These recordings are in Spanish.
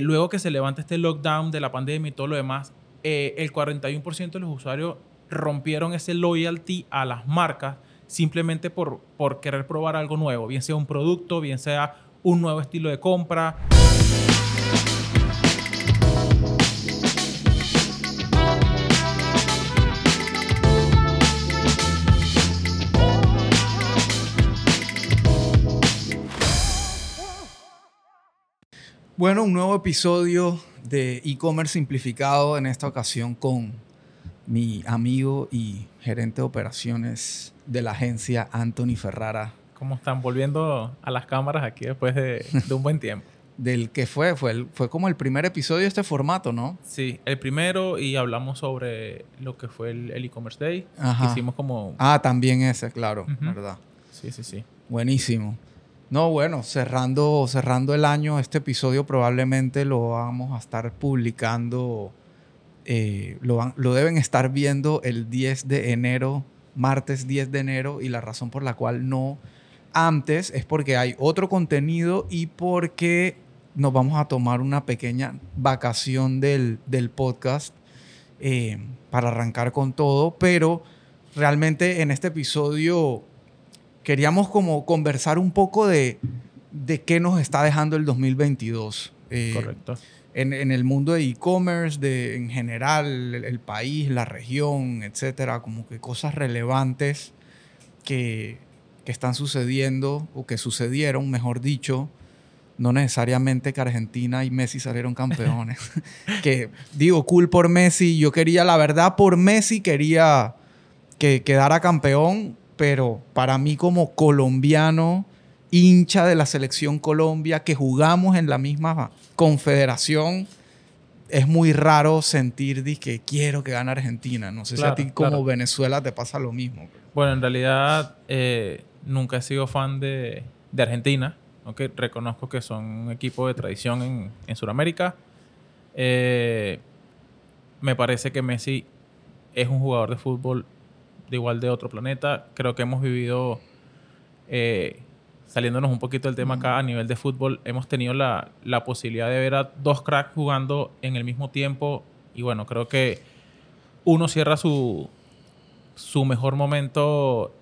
luego que se levanta este lockdown de la pandemia y todo lo demás, el 41% de los usuarios rompieron ese loyalty a las marcas simplemente por querer probar algo nuevo, bien sea un producto, bien sea un nuevo estilo de compra. Bueno, un nuevo episodio de E-Commerce Simplificado, en esta ocasión con mi amigo y gerente de operaciones de la agencia, Anthony Ferrara. ¿Cómo están? Volviendo a las cámaras aquí después de un buen tiempo. Del que fue como el primer episodio de este formato, ¿no? Sí, el primero, y hablamos sobre lo que fue el E-Commerce Day. Ajá. Hicimos como... Ah, también ese, claro, uh-huh. ¿Verdad? Sí, sí, sí. Buenísimo. No, bueno, cerrando el año, este episodio probablemente lo vamos a estar publicando, lo deben estar viendo el 10 de enero, martes 10 de enero, y la razón por la cual no antes es porque hay otro contenido y porque nos vamos a tomar una pequeña vacación del podcast para arrancar con todo, pero realmente en este episodio... Queríamos como conversar un poco de qué nos está dejando el 2022. Correcto. En el mundo de e-commerce, en general, el país, la región, etcétera. Como que cosas relevantes que están sucediendo o que sucedieron, mejor dicho. No necesariamente que Argentina y Messi salieron campeones. Que digo, cool por Messi. Yo quería, la verdad, por Messi quería que quedara campeón. Pero para mí como colombiano, hincha de la selección Colombia, que jugamos en la misma confederación, es muy raro sentir que quiero que gane Argentina. No sé, claro, si a ti como claro. Venezuela te pasa lo mismo. Bueno, en realidad nunca he sido fan de Argentina, aunque reconozco que son un equipo de tradición en Sudamérica. Me parece que Messi es un jugador de fútbol de igual de otro planeta. Creo que hemos vivido, saliéndonos un poquito del tema acá, a nivel de fútbol, hemos tenido la posibilidad de ver a dos cracks jugando en el mismo tiempo. Y bueno, creo que uno cierra su mejor momento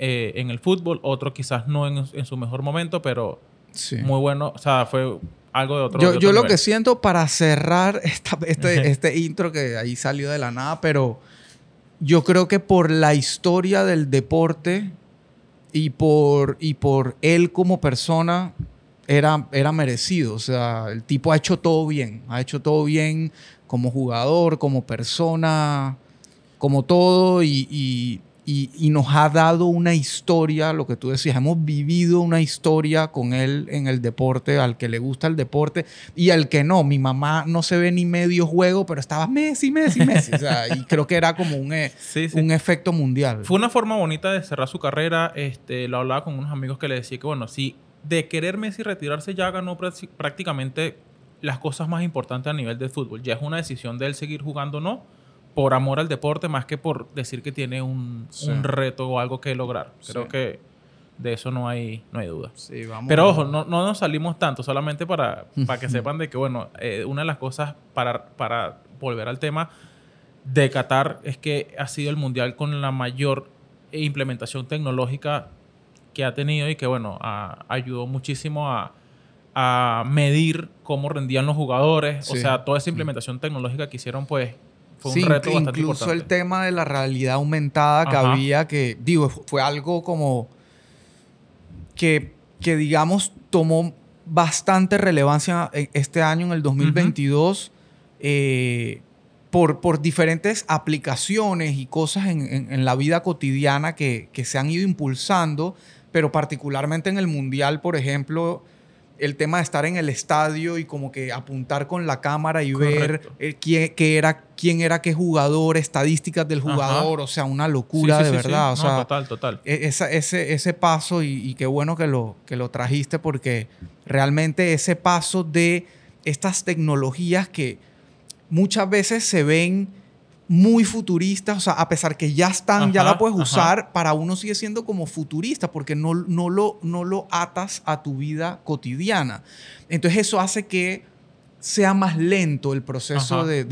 en el fútbol, otro quizás no en su mejor momento, pero sí. Muy bueno. O sea, fue algo de otro nivel. Yo lo que siento para cerrar este intro que ahí salió de la nada, pero... Yo creo que por la historia del deporte y por él como persona era merecido. O sea, el tipo ha hecho todo bien. Ha hecho todo bien como jugador, como persona, como todo. Y nos ha dado una historia, lo que tú decías. Hemos vivido una historia con él en el deporte, al que le gusta el deporte y al que no. Mi mamá no se ve ni medio juego, pero estaba Messi. O sea, y creo que era como un efecto mundial. Fue una forma bonita de cerrar su carrera. Lo hablaba con unos amigos que le decía que, bueno, si de querer Messi retirarse ya ganó prácticamente las cosas más importantes a nivel del fútbol. Ya es una decisión de él seguir jugando o no, por amor al deporte, más que por decir que tiene un reto o algo que lograr. Creo que de eso no hay duda. Sí, vamos. Pero ojo, no nos salimos tanto, solamente para que sepan de que, bueno, una de las cosas para volver al tema de Qatar es que ha sido el mundial con la mayor implementación tecnológica que ha tenido y que, bueno, ayudó muchísimo a medir cómo rendían los jugadores. Sí. O sea, toda esa implementación tecnológica que hicieron, pues, fue un reto bastante importante. Incluso el tema de la realidad aumentada que había, que digo, fue algo como que digamos tomó bastante relevancia este año, en el 2022, por diferentes aplicaciones y cosas en la vida cotidiana que se han ido impulsando, pero particularmente en el mundial, por ejemplo, el tema de estar en el estadio y como que apuntar con la cámara y correcto. Ver quién era qué jugador, estadísticas del jugador. Ajá. O sea, una locura, de verdad. Sí. O sea, total. Ese paso, y qué bueno que lo trajiste, porque realmente ese paso de estas tecnologías que muchas veces se ven muy futuristas, o sea, a pesar que ya están, ya la puedes usar, para uno sigue siendo como futurista, porque no lo atas a tu vida cotidiana. Entonces eso hace que sea más lento el proceso de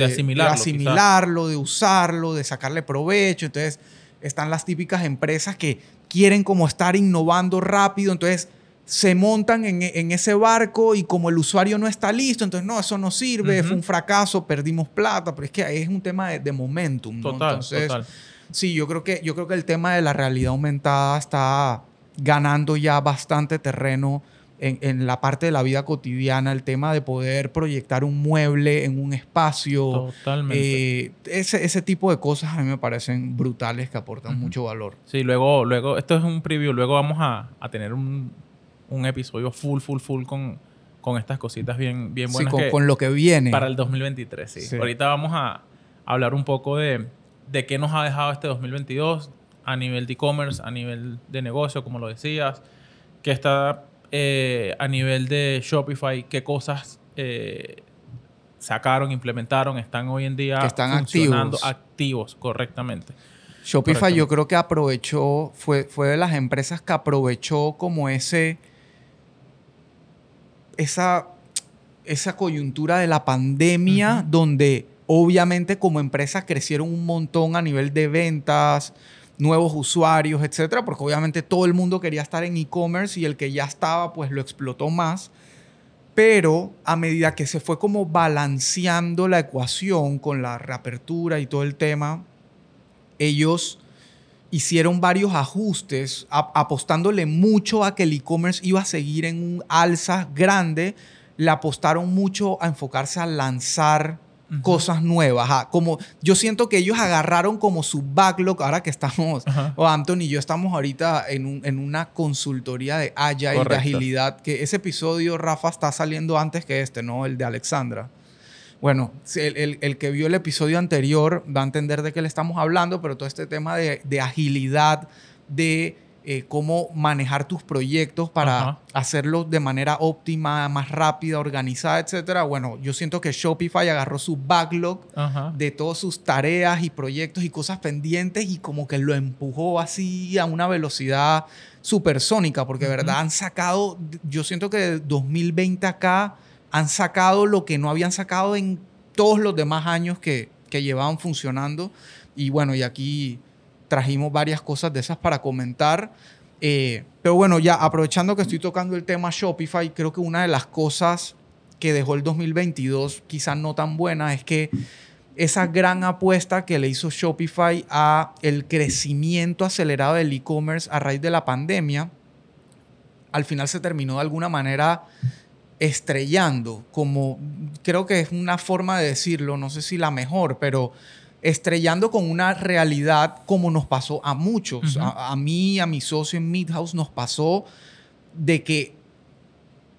asimilarlo, de usarlo, de sacarle provecho. Entonces, están las típicas empresas que quieren como estar innovando rápido, entonces se montan en ese barco y como el usuario no está listo, entonces no, eso no sirve, fue un fracaso, perdimos plata, pero es que es un tema de momentum, ¿no? Total, entonces, total. Sí, yo creo que el tema de la realidad aumentada está ganando ya bastante terreno en la parte de la vida cotidiana, el tema de poder proyectar un mueble en un espacio. Totalmente. Ese tipo de cosas a mí me parecen brutales que aportan mucho valor. Sí, luego esto es un preview, luego vamos a tener un episodio full con estas cositas bien buenas. Sí, con lo que viene. Para el 2023, sí. Ahorita vamos a hablar un poco de qué nos ha dejado este 2022 a nivel de e-commerce, a nivel de negocio, como lo decías, que está a nivel de Shopify, qué cosas sacaron, implementaron, están hoy en día funcionando, activos correctamente. Shopify yo creo que aprovechó, fue de las empresas que aprovechó como esa coyuntura de la pandemia, donde obviamente como empresas crecieron un montón a nivel de ventas, nuevos usuarios, etcétera, porque obviamente todo el mundo quería estar en e-commerce y el que ya estaba pues lo explotó más. Pero a medida que se fue como balanceando la ecuación con la reapertura y todo el tema, ellos hicieron varios ajustes apostándole mucho a que el e-commerce iba a seguir en un alza grande. Le apostaron mucho a enfocarse a lanzar cosas nuevas. Como yo siento que ellos agarraron como su backlog, ahora que estamos, o Anthony y yo estamos ahorita en una consultoría de Agile, de agilidad, que ese episodio, Rafa, está saliendo antes que este, ¿no? El de Alexandra. Bueno, el que vio el episodio anterior va a entender de qué le estamos hablando, pero todo este tema de agilidad, de cómo manejar tus proyectos para hacerlos de manera óptima, más rápida, organizada, etcétera. Bueno, yo siento que Shopify agarró su backlog de todas sus tareas y proyectos y cosas pendientes y como que lo empujó así a una velocidad supersónica, porque de verdad han sacado, yo siento que de 2020 acá han sacado lo que no habían sacado en todos los demás años que llevaban funcionando. Y bueno, y aquí trajimos varias cosas de esas para comentar. Pero bueno, ya aprovechando que estoy tocando el tema Shopify, creo que una de las cosas que dejó el 2022 quizás no tan buena es que esa gran apuesta que le hizo Shopify a el crecimiento acelerado del e-commerce a raíz de la pandemia, al final se terminó de alguna manera estrellando. Como creo que es una forma de decirlo, no sé si la mejor, pero estrellando con una realidad como nos pasó a muchos. A mí, a mi socio en Midhouse nos pasó de que,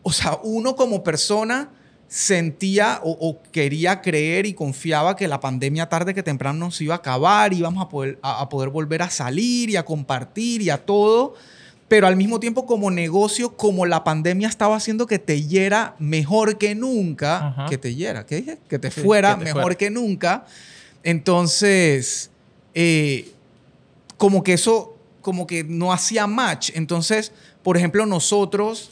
o sea, uno como persona sentía o quería creer y confiaba que la pandemia tarde que temprano nos iba a acabar, íbamos a poder volver a salir y a compartir y a todo. Pero al mismo tiempo, como negocio, como la pandemia estaba haciendo que te hiera mejor que nunca, que te hiera, ¿qué dije? Que te fuera mejor que nunca. Entonces, como que eso, como que no hacía match. Entonces, por ejemplo, nosotros,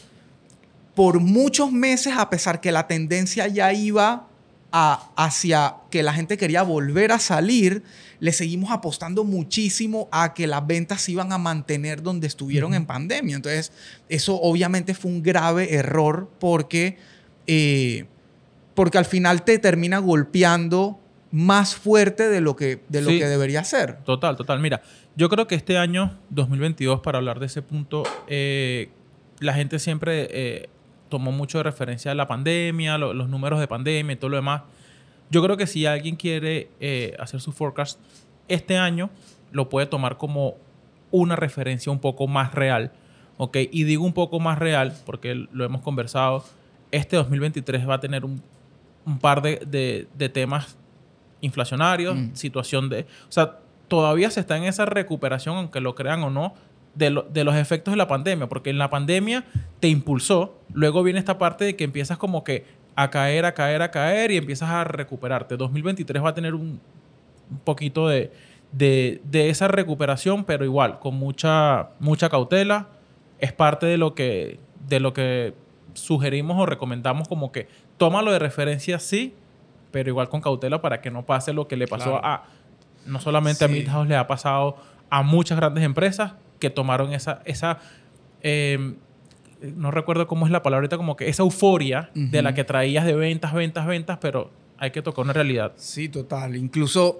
por muchos meses, a pesar que la tendencia ya iba hacia que la gente quería volver a salir, le seguimos apostando muchísimo a que las ventas se iban a mantener donde estuvieron en pandemia. Entonces, eso obviamente fue un grave error porque al final te termina golpeando más fuerte de lo que debería ser. Total. Mira, yo creo que este año 2022, para hablar de ese punto, la gente siempre tomó mucho de referencia a la pandemia, los números de pandemia y todo lo demás. Yo creo que si alguien quiere hacer su forecast este año, lo puede tomar como una referencia un poco más real, ¿ok? Y digo un poco más real porque lo hemos conversado. Este 2023 va a tener un par de temas inflacionarios, situación de... O sea, todavía se está en esa recuperación, aunque lo crean o no, de los efectos de la pandemia. Porque en la pandemia te impulsó. Luego viene esta parte de que empiezas como que a caer y empiezas a recuperarte. 2023 va a tener un poquito de esa recuperación, pero igual, con mucha cautela. Es parte de lo que sugerimos o recomendamos como que tómalo de referencia, sí, pero igual con cautela para que no pase lo que le pasó a... No solamente a Midhouse, le ha pasado a muchas grandes empresas que tomaron esa no recuerdo cómo es la palabra ahorita, como que esa euforia de la que traías de ventas, pero hay que tocar una realidad. Sí, total. Incluso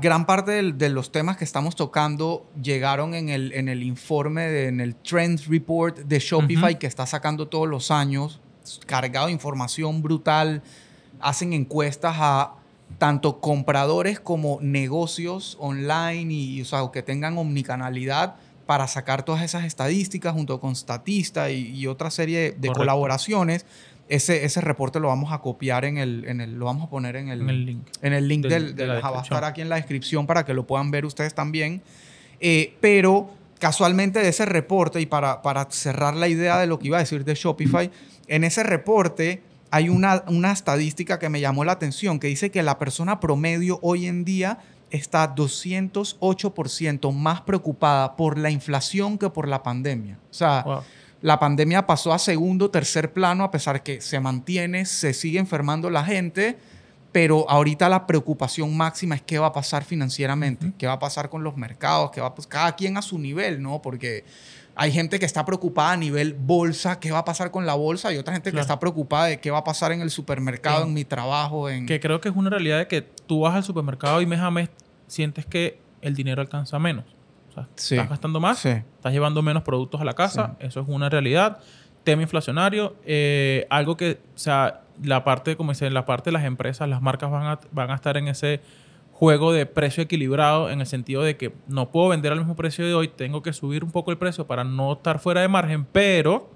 gran parte de los temas que estamos tocando llegaron en el informe, en el Trend Report de Shopify que está sacando todos los años, cargado de información brutal. Hacen encuestas a tanto compradores como negocios online y, o sea, que tengan omnicanalidad, para sacar todas esas estadísticas junto con Statista y otra serie de colaboraciones. Ese reporte lo vamos a copiar lo vamos a poner en el link del va a estar aquí en la descripción para que lo puedan ver ustedes también. Pero casualmente de ese reporte, y para cerrar la idea de lo que iba a decir de Shopify, en ese reporte hay una estadística que me llamó la atención, que dice que la persona promedio hoy en día está 208% más preocupada por la inflación que por la pandemia. O sea, la pandemia pasó a segundo, tercer plano, a pesar que se mantiene, se sigue enfermando la gente, pero ahorita la preocupación máxima es qué va a pasar financieramente, qué va a pasar con los mercados, cada quien a su nivel, ¿no? Porque hay gente que está preocupada a nivel bolsa, qué va a pasar con la bolsa, y otra gente que está preocupada de qué va a pasar en el supermercado, en mi trabajo. Que creo que es una realidad de que tú vas al supermercado y mes a mes sientes que el dinero alcanza menos. O sea, estás gastando más, estás llevando menos productos a la casa, eso es una realidad. Tema inflacionario, algo que, o sea, la parte, como dicen, la parte de las empresas, las marcas van a estar en ese juego de precio equilibrado, en el sentido de que no puedo vender al mismo precio de hoy, tengo que subir un poco el precio para no estar fuera de margen, pero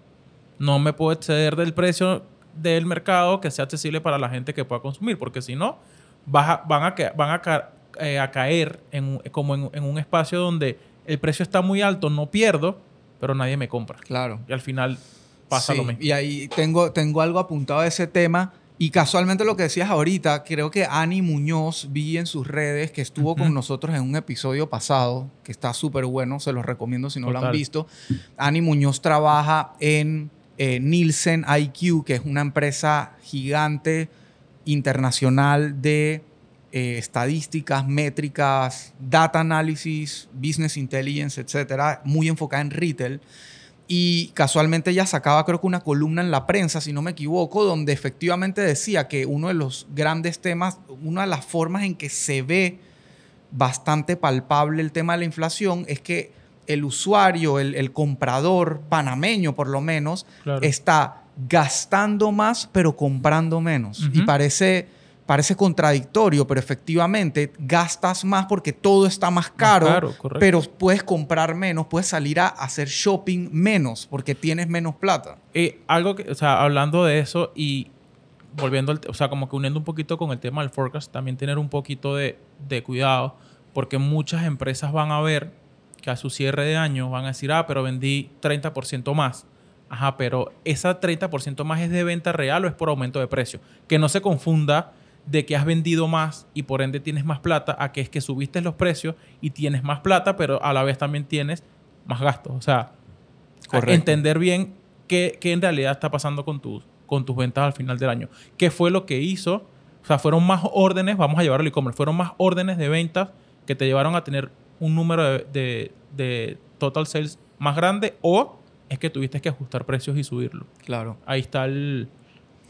no me puedo exceder del precio del mercado que sea accesible para la gente que pueda consumir, porque si no, van a caer en un espacio donde el precio está muy alto, no pierdo, pero nadie me compra. Claro. Y al final pasa lo mismo. Y ahí tengo algo apuntado a ese tema. Y casualmente lo que decías ahorita, creo que Annie Muñoz, vi en sus redes, que estuvo con nosotros en un episodio pasado, que está súper bueno, se los recomiendo si no lo han visto. Annie Muñoz trabaja en Nielsen IQ, que es una empresa gigante internacional de estadísticas, métricas, data analysis, business intelligence, etcétera, muy enfocada en retail. Y casualmente ella sacaba, creo que una columna en la prensa, si no me equivoco, donde efectivamente decía que uno de los grandes temas, una de las formas en que se ve bastante palpable el tema de la inflación es que el usuario, el comprador panameño por lo menos, está gastando más pero comprando menos. Y parece contradictorio, pero efectivamente gastas más porque todo está más caro, pero puedes comprar menos, puedes salir a hacer shopping menos porque tienes menos plata. Algo que, o sea, hablando de eso y volviendo, o sea, como que uniendo un poquito con el tema del forecast, también tener un poquito de cuidado, porque muchas empresas van a ver que a su cierre de año van a decir, pero vendí 30% más. Ajá, pero esa 30% más ¿es de venta real o es por aumento de precio? Que no se confunda de que has vendido más y por ende tienes más plata, a que es que subiste los precios y tienes más plata, pero a la vez también tienes más gastos. O sea, entender bien qué en realidad está pasando con tus ventas al final del año. ¿Qué fue lo que hizo? O sea, fueron más órdenes, vamos a llevarlo al e-commerce, fueron más órdenes de ventas que te llevaron a tener un número de total sales más grande, o es que tuviste que ajustar precios y subirlo. Claro. Ahí está el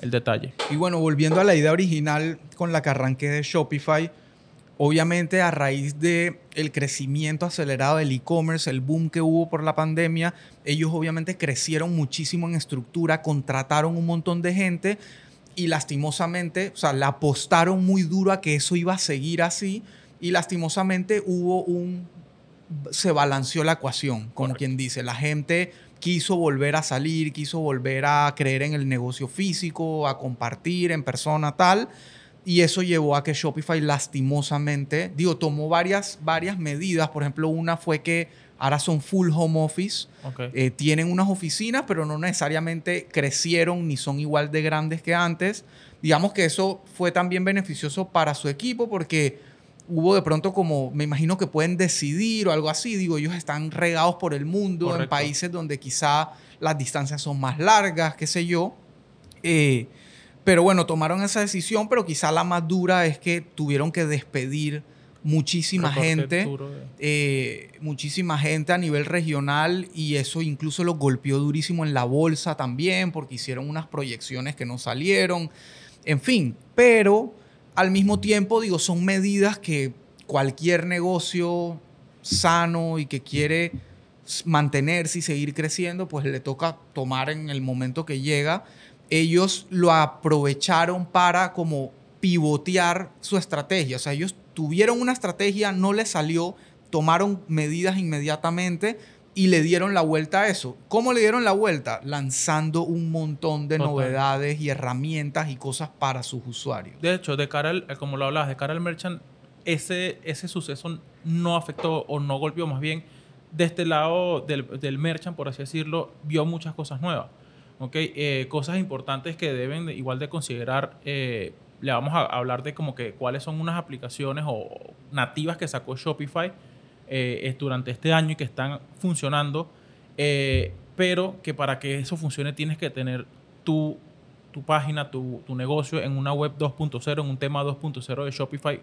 detalle. Y bueno, volviendo a la idea original con la que arranqué de Shopify, obviamente a raíz del crecimiento acelerado del e-commerce, el boom que hubo por la pandemia, ellos obviamente crecieron muchísimo en estructura, contrataron un montón de gente y lastimosamente, o sea, la apostaron muy duro a que eso iba a seguir así, y lastimosamente se balanceó la ecuación, como quien dice. La gente quiso volver a salir, quiso volver a creer en el negocio físico, a compartir en persona, tal. Y eso llevó a que Shopify lastimosamente, tomó varias medidas. Por ejemplo, una fue que ahora son full home office. Tienen unas oficinas, pero no necesariamente crecieron ni son igual de grandes que antes. Digamos que eso fue también beneficioso para su equipo porque hubo de pronto como, me imagino que pueden decidir o algo así. Ellos están regados por el mundo, en países donde quizá las distancias son más largas, qué sé yo. Pero bueno, tomaron esa decisión, pero quizá la más dura es que tuvieron que despedir muchísima gente, muchísima gente a nivel regional, y eso incluso los golpeó durísimo en la bolsa también, porque hicieron unas proyecciones que no salieron, en fin. Pero al mismo tiempo, digo, son medidas que cualquier negocio sano y que quiere mantenerse y seguir creciendo, pues le toca tomar en el momento que llega. Ellos lo aprovecharon para como pivotear su estrategia. O sea, ellos tuvieron una estrategia, no les salió, tomaron medidas inmediatamente y le dieron la vuelta a eso. ¿Cómo le dieron la vuelta? Lanzando un montón de novedades y herramientas y cosas para sus usuarios. De hecho, de cara al, como lo hablabas, de cara al merchant, ese suceso no afectó o no golpeó, más bien, desde el lado del merchant, por así decirlo, vio muchas cosas nuevas. Okay, cosas importantes que deben igual de considerar. Le vamos a hablar de como que cuáles son unas aplicaciones o nativas que sacó Shopify durante este año y que están funcionando, pero que para que eso funcione tienes que tener tu página, tu negocio en una web 2.0, en un tema 2.0 de Shopify.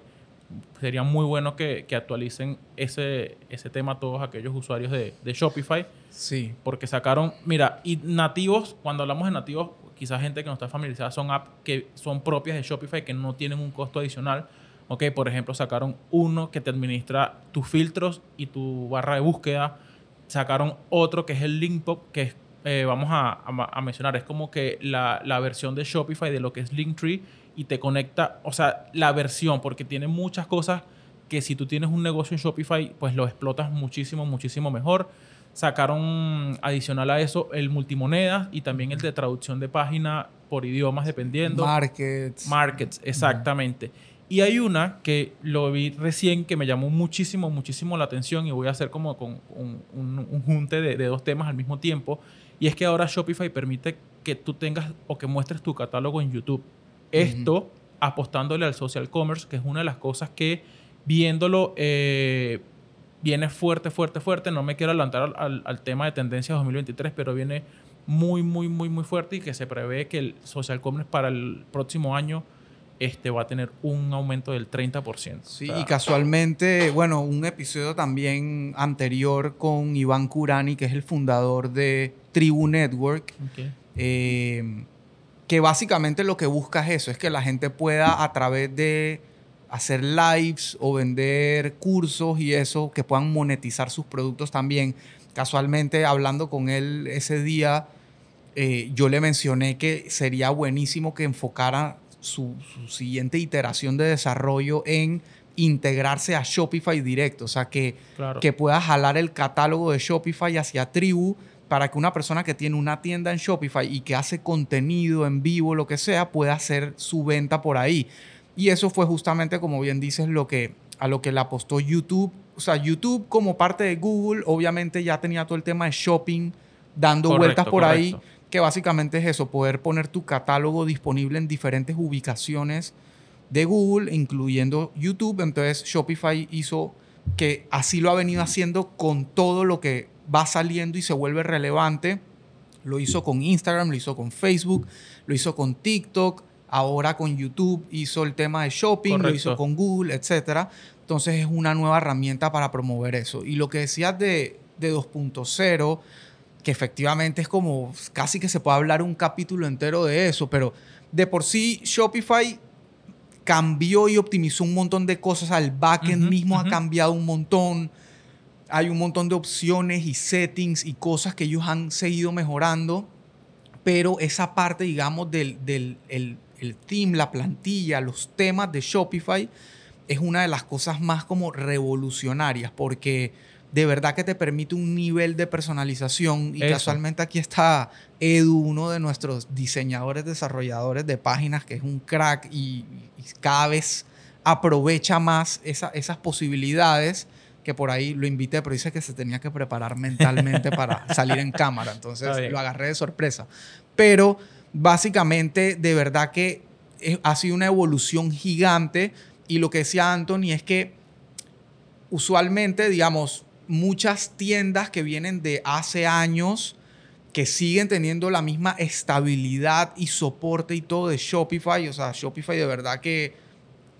Sería muy bueno que actualicen ese tema a todos aquellos usuarios de Shopify. Sí. Porque sacaron, mira, y nativos, cuando hablamos de nativos, quizás gente que no está familiarizada, son apps que son propias de Shopify, que no tienen un costo adicional. Ok, por ejemplo, sacaron uno que te administra tus filtros y tu barra de búsqueda. Sacaron otro que es el Linkpop, que es, vamos a mencionar, es como que la versión de Shopify de lo que es Linktree. Y te conecta, o sea, la versión, porque tiene muchas cosas que si tú tienes un negocio en Shopify, pues lo explotas muchísimo, muchísimo mejor. Sacaron adicional a eso el multimonedas y también el de traducción de página por idiomas dependiendo. Markets, exactamente. Y hay una que lo vi recién que me llamó muchísimo, muchísimo la atención y voy a hacer como con un junte de dos temas al mismo tiempo. Y es que ahora Shopify permite que tú tengas o que muestres tu catálogo en YouTube. Esto, apostándole al social commerce, que es una de las cosas que, viéndolo, viene fuerte, fuerte, fuerte. No me quiero adelantar al tema de tendencias 2023, pero viene muy, muy, muy, muy fuerte, y que se prevé que el social commerce para el próximo año va a tener un aumento del 30%. Sí, o sea, y casualmente, bueno, un episodio también anterior con Iván Curani, que es el fundador de Tribu Network. Okay. Que básicamente lo que busca es eso, es que la gente pueda, a través de hacer lives o vender cursos y eso, que puedan monetizar sus productos también. Casualmente, hablando con él ese día, yo le mencioné que sería buenísimo que enfocara su siguiente iteración de desarrollo en integrarse a Shopify directo. O sea, que pueda jalar el catálogo de Shopify hacia Tribu, para que una persona que tiene una tienda en Shopify y que hace contenido en vivo, lo que sea, pueda hacer su venta por ahí. Y eso fue justamente, como bien dices, a lo que le apostó YouTube. O sea, YouTube como parte de Google, obviamente ya tenía todo el tema de shopping dando vueltas por ahí, que básicamente es eso, poder poner tu catálogo disponible en diferentes ubicaciones de Google, incluyendo YouTube. Entonces, Shopify hizo que así lo ha venido haciendo con todo lo que va saliendo y se vuelve relevante. Lo hizo con Instagram, lo hizo con Facebook, lo hizo con TikTok, ahora con YouTube hizo el tema de shopping, lo hizo con Google, etc. Entonces es una nueva herramienta para promover eso. Y lo que decías de 2.0, que efectivamente es como casi que se puede hablar un capítulo entero de eso, pero de por sí Shopify cambió y optimizó un montón de cosas. El backend mismo ha cambiado un montón. Hay un montón de opciones y settings y cosas que ellos han seguido mejorando, pero esa parte, digamos, del team, la plantilla, los temas de Shopify, es una de las cosas más como revolucionarias, porque de verdad que te permite un nivel de personalización. Y casualmente aquí está Edu, uno de nuestros diseñadores, desarrolladores de páginas, que es un crack y cada vez aprovecha más esas posibilidades, que por ahí lo invité, pero dice que se tenía que preparar mentalmente para salir en cámara. Entonces lo agarré de sorpresa. Pero básicamente, de verdad que ha sido una evolución gigante. Y lo que decía Anthony es que usualmente, digamos, muchas tiendas que vienen de hace años, que siguen teniendo la misma estabilidad y soporte y todo de Shopify. O sea, Shopify de verdad que,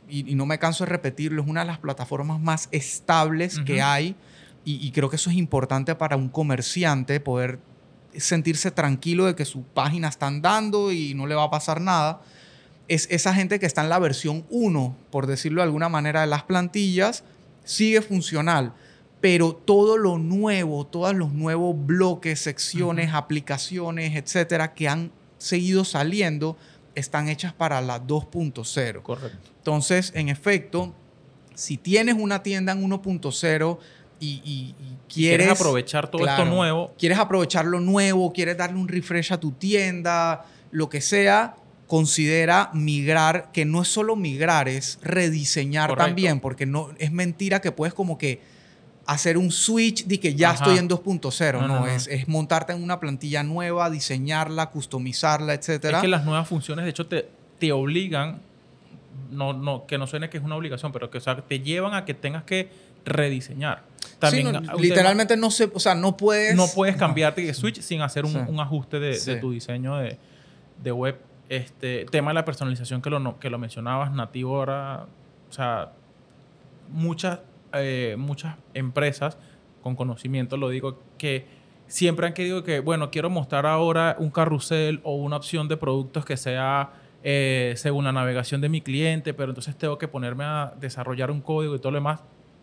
y no me canso de repetirlo, es una de las plataformas más estables que hay. Y creo que eso es importante para un comerciante, poder sentirse tranquilo de que su página está andando y no le va a pasar nada. Es esa gente que está en la versión 1, por decirlo de alguna manera, de las plantillas, sigue funcional. Pero todo lo nuevo, todos los nuevos bloques, secciones, aplicaciones, etcétera, que han seguido saliendo, están hechas para la 2.0. Correcto. Entonces, en efecto, si tienes una tienda en 1.0... Y quieres aprovechar todo esto nuevo. Quieres aprovechar lo nuevo, quieres darle un refresh a tu tienda, lo que sea, considera migrar, que no es solo migrar, es rediseñar también, porque no es mentira que puedes como que hacer un switch de que ya estoy en 2.0. No. Es montarte en una plantilla nueva, diseñarla, customizarla, etc. Es que las nuevas funciones, de hecho, te obligan, que no suene que es una obligación, pero que, o sea, te llevan a que tengas que rediseñar. También, sí, literalmente no puedes cambiarte de switch sin hacer un ajuste de tu diseño de web. Tema de la personalización que lo mencionabas, nativo ahora, o sea, muchas empresas con conocimiento, lo digo, que siempre han querido que, bueno, quiero mostrar ahora un carrusel o una opción de productos que sea según la navegación de mi cliente, pero entonces tengo que ponerme a desarrollar un código y todo lo demás.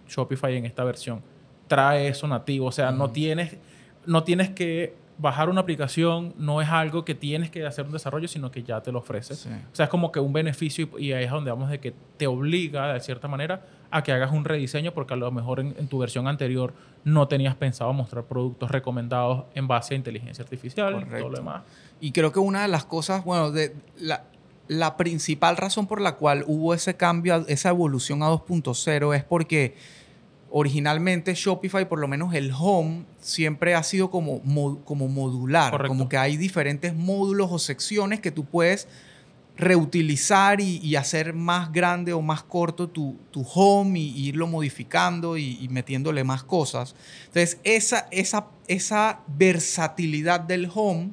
Shopify en esta versión trae eso nativo, o sea, no tienes que bajar una aplicación, no es algo que tienes que hacer un desarrollo, sino que ya te lo ofrece. Sí. O sea, es como que un beneficio y ahí es donde vamos de que te obliga de cierta manera a que hagas un rediseño porque a lo mejor en tu versión anterior no tenías pensado mostrar productos recomendados en base a inteligencia artificial. Correcto. Y todo lo demás. Y creo que una de las cosas, bueno, la principal razón por la cual hubo ese cambio, esa evolución a 2.0 es porque originalmente Shopify, por lo menos el home, siempre ha sido como modular. Correcto. Como que hay diferentes módulos o secciones que tú puedes reutilizar y hacer más grande o más corto tu home y irlo modificando y metiéndole más cosas. Entonces, esa versatilidad del home,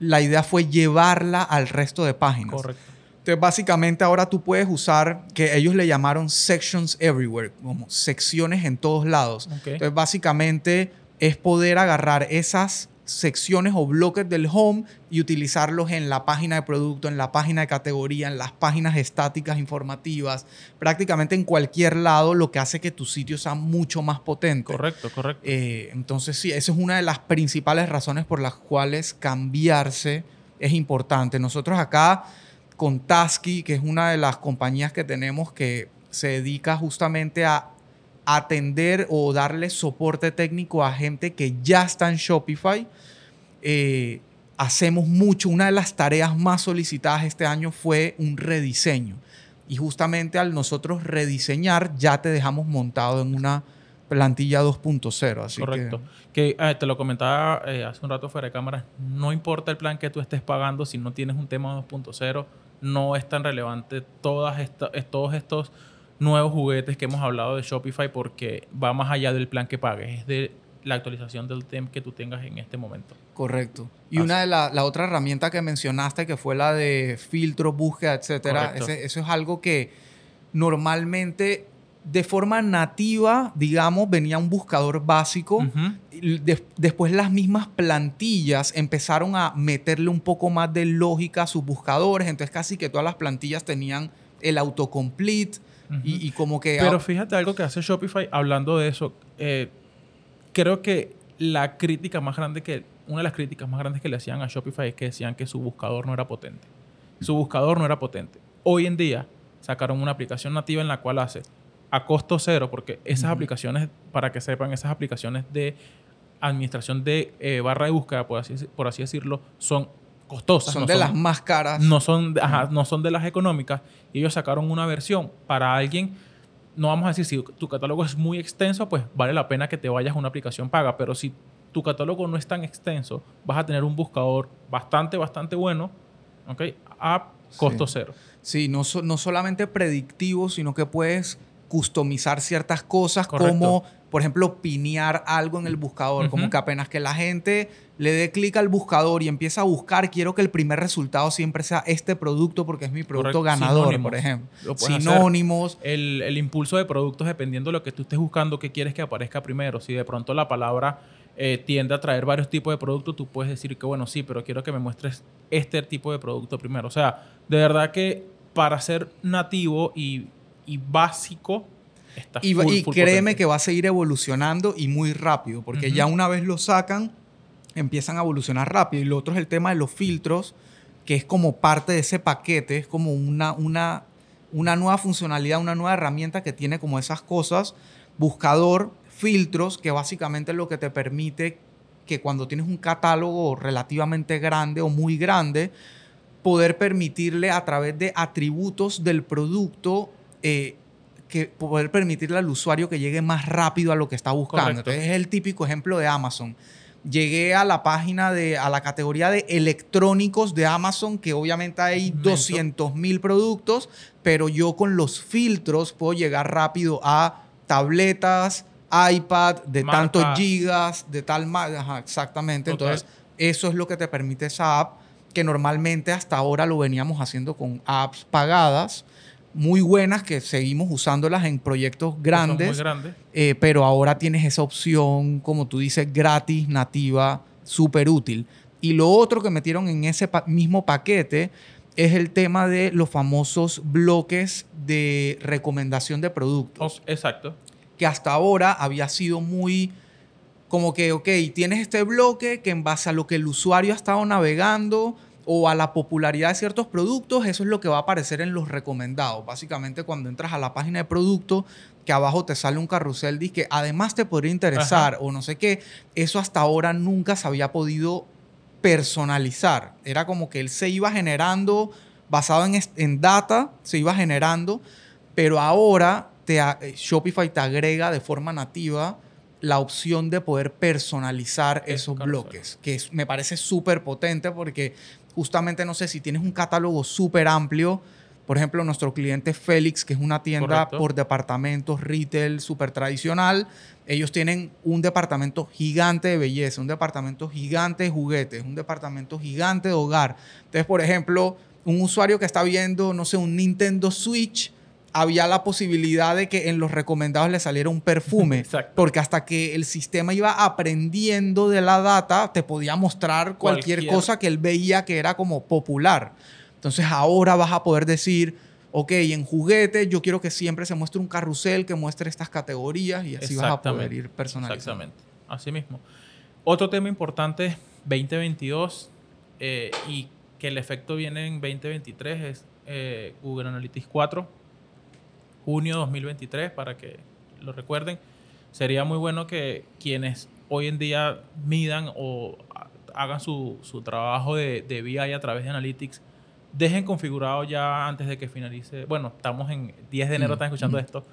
la idea fue llevarla al resto de páginas. Correcto. Entonces, básicamente, ahora tú puedes usar, que ellos le llamaron sections everywhere, como secciones en todos lados. Okay. Entonces, básicamente, es poder agarrar esas secciones o bloques del home y utilizarlos en la página de producto, en la página de categoría, en las páginas estáticas, informativas, prácticamente en cualquier lado, lo que hace que tu sitio sea mucho más potente. Correcto. Entonces, sí, esa es una de las principales razones por las cuales cambiarse es importante. Nosotros acá con Tasky, que es una de las compañías que tenemos que se dedica justamente a atender o darle soporte técnico a gente que ya está en Shopify. Hacemos mucho. Una de las tareas más solicitadas este año fue un rediseño. Y justamente al nosotros rediseñar, ya te dejamos montado en una plantilla 2.0. Así correcto. Que te lo comentaba hace un rato fuera de cámara. No importa el plan que tú estés pagando, si no tienes un tema 2.0, no es tan relevante todos estos nuevos juguetes que hemos hablado de Shopify porque va más allá del plan que pagues. Es de la actualización del tema que tú tengas en este momento. Correcto. Y una de la otra herramienta que mencionaste que fue la de filtro, búsqueda, etcétera. Eso es algo que normalmente de forma nativa, digamos, venía un buscador básico. Uh-huh. Después las mismas plantillas empezaron a meterle un poco más de lógica a sus buscadores. Entonces casi que todas las plantillas tenían el autocomplete. Uh-huh. Y como que... Pero fíjate algo que hace Shopify hablando de eso. Creo que una de las críticas más grandes que le hacían a Shopify es que decían que su buscador no era potente. Hoy en día sacaron una aplicación nativa en la cual hace a costo cero, porque esas aplicaciones, para que sepan, esas aplicaciones de administración de barra de búsqueda, por así decirlo, son costosas. Son de las más caras. No son de las económicas. Y ellos sacaron una versión para alguien, no vamos a decir, si tu catálogo es muy extenso, pues vale la pena que te vayas a una aplicación paga. Pero si tu catálogo no es tan extenso, vas a tener un buscador bastante bueno, ¿ok? A costo cero. Sí, no solamente predictivo, sino que puedes customizar ciertas cosas. Correcto. Como, por ejemplo, pinear algo en el buscador. Uh-huh. Como que apenas que la gente le dé clic al buscador y empieza a buscar, quiero que el primer resultado siempre sea este producto porque es mi producto. Correcto. Ganador, sinónimos, por ejemplo. Sinónimos. El impulso de productos dependiendo de lo que tú estés buscando, qué quieres que aparezca primero. Si de pronto la palabra tiende a traer varios tipos de productos, tú puedes decir que bueno, sí, pero quiero que me muestres este tipo de producto primero. O sea, de verdad que para ser nativo y básico, está full, y créeme full que va a seguir evolucionando y muy rápido, porque uh-huh. ya una vez lo sacan, empiezan a evolucionar rápido. Y lo otro es el tema de los filtros, que es como parte de ese paquete, es como una nueva funcionalidad, una nueva herramienta que tiene como esas cosas. Buscador, filtros, que básicamente es lo que te permite que cuando tienes un catálogo relativamente grande o muy grande, poder permitirle a través de atributos del producto que poder permitirle al usuario que llegue más rápido a lo que está buscando. Correcto. Entonces es el típico ejemplo de Amazon. Llegué a la página a la categoría de electrónicos de Amazon, que obviamente hay 200,000 productos, pero yo con los filtros puedo llegar rápido a tabletas, iPad, de marca, tantos gigas, de tal marca. Ajá, exactamente. Okay. Entonces eso es lo que te permite esa app, que normalmente hasta ahora lo veníamos haciendo con apps pagadas, muy buenas, que seguimos usándolas en proyectos grandes, pues son muy grandes. Pero ahora tienes esa opción, como tú dices, gratis, nativa, súper útil. Y lo otro que metieron en ese mismo paquete es el tema de los famosos bloques de recomendación de productos. Oh, exacto. Que hasta ahora había sido muy como que, ok, tienes este bloque que en base a lo que el usuario ha estado navegando o a la popularidad de ciertos productos, eso es lo que va a aparecer en los recomendados. Básicamente, cuando entras a la página de producto, que abajo te sale un carrusel, dice que además te podría interesar. Ajá. O no sé qué. Eso hasta ahora nunca se había podido personalizar. Era como que él se iba generando, basado en data, se iba generando, pero ahora Shopify te agrega de forma nativa la opción de poder personalizar esos bloques, que me parece súper potente porque justamente, no sé, si tienes un catálogo súper amplio, por ejemplo, nuestro cliente Félix, que es una tienda Correcto. Por departamentos, retail, súper tradicional, ellos tienen un departamento gigante de belleza, un departamento gigante de juguetes, un departamento gigante de hogar. Entonces, por ejemplo, un usuario que está viendo, no sé, un Nintendo Switch, había la posibilidad de que en los recomendados le saliera un perfume. Exacto. Porque hasta que el sistema iba aprendiendo de la data, te podía mostrar cualquier cosa que él veía que era como popular. Entonces ahora vas a poder decir, ok, en juguete yo quiero que siempre se muestre un carrusel que muestre estas categorías, y así vas a poder ir personalizando. Exactamente, así mismo. Otro tema importante, 2022, y que el efecto viene en 2023, es Google Analytics 4. Junio 2023, para que lo recuerden. Sería muy bueno que quienes hoy en día midan o hagan su trabajo de BI a través de Analytics, dejen configurado ya antes de que finalice. Bueno, estamos en 10 de enero, están escuchando esto.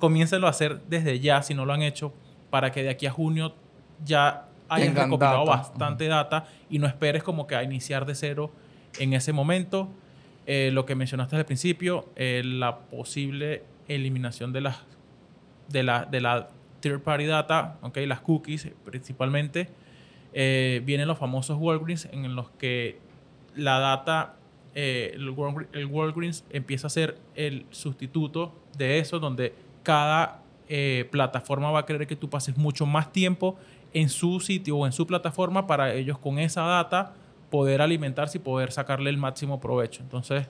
Comiéncenlo a hacer desde ya, si no lo han hecho, para que de aquí a junio ya hayan recopilado bastante data y no esperes como que a iniciar de cero en ese momento. Lo que mencionaste al principio, la posible eliminación de la third party data, okay, las cookies principalmente. Vienen los famosos Walgreens, en los que la data, el Walgreens empieza a ser el sustituto de eso, donde cada plataforma va a querer que tú pases mucho más tiempo en su sitio o en su plataforma para ellos con esa data poder alimentarse y poder sacarle el máximo provecho. Entonces,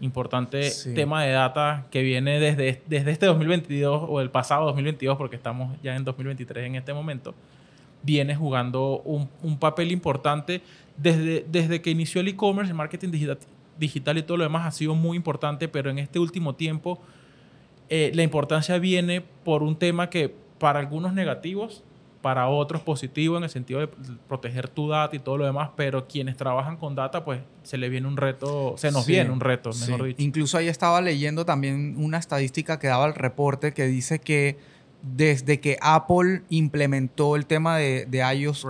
importante tema de data que viene desde este 2022 o el pasado 2022, porque estamos ya en 2023 en este momento, viene jugando un papel importante. Desde que inició el e-commerce, el marketing digital y todo lo demás ha sido muy importante, pero en este último tiempo la importancia viene por un tema que para algunos negativos, para otros positivo, en el sentido de proteger tu data y todo lo demás, pero quienes trabajan con data, pues se les viene un reto, se nos viene un reto, mejor dicho. Incluso ahí estaba leyendo también una estadística que daba el reporte, que dice que desde que Apple implementó el tema de iOS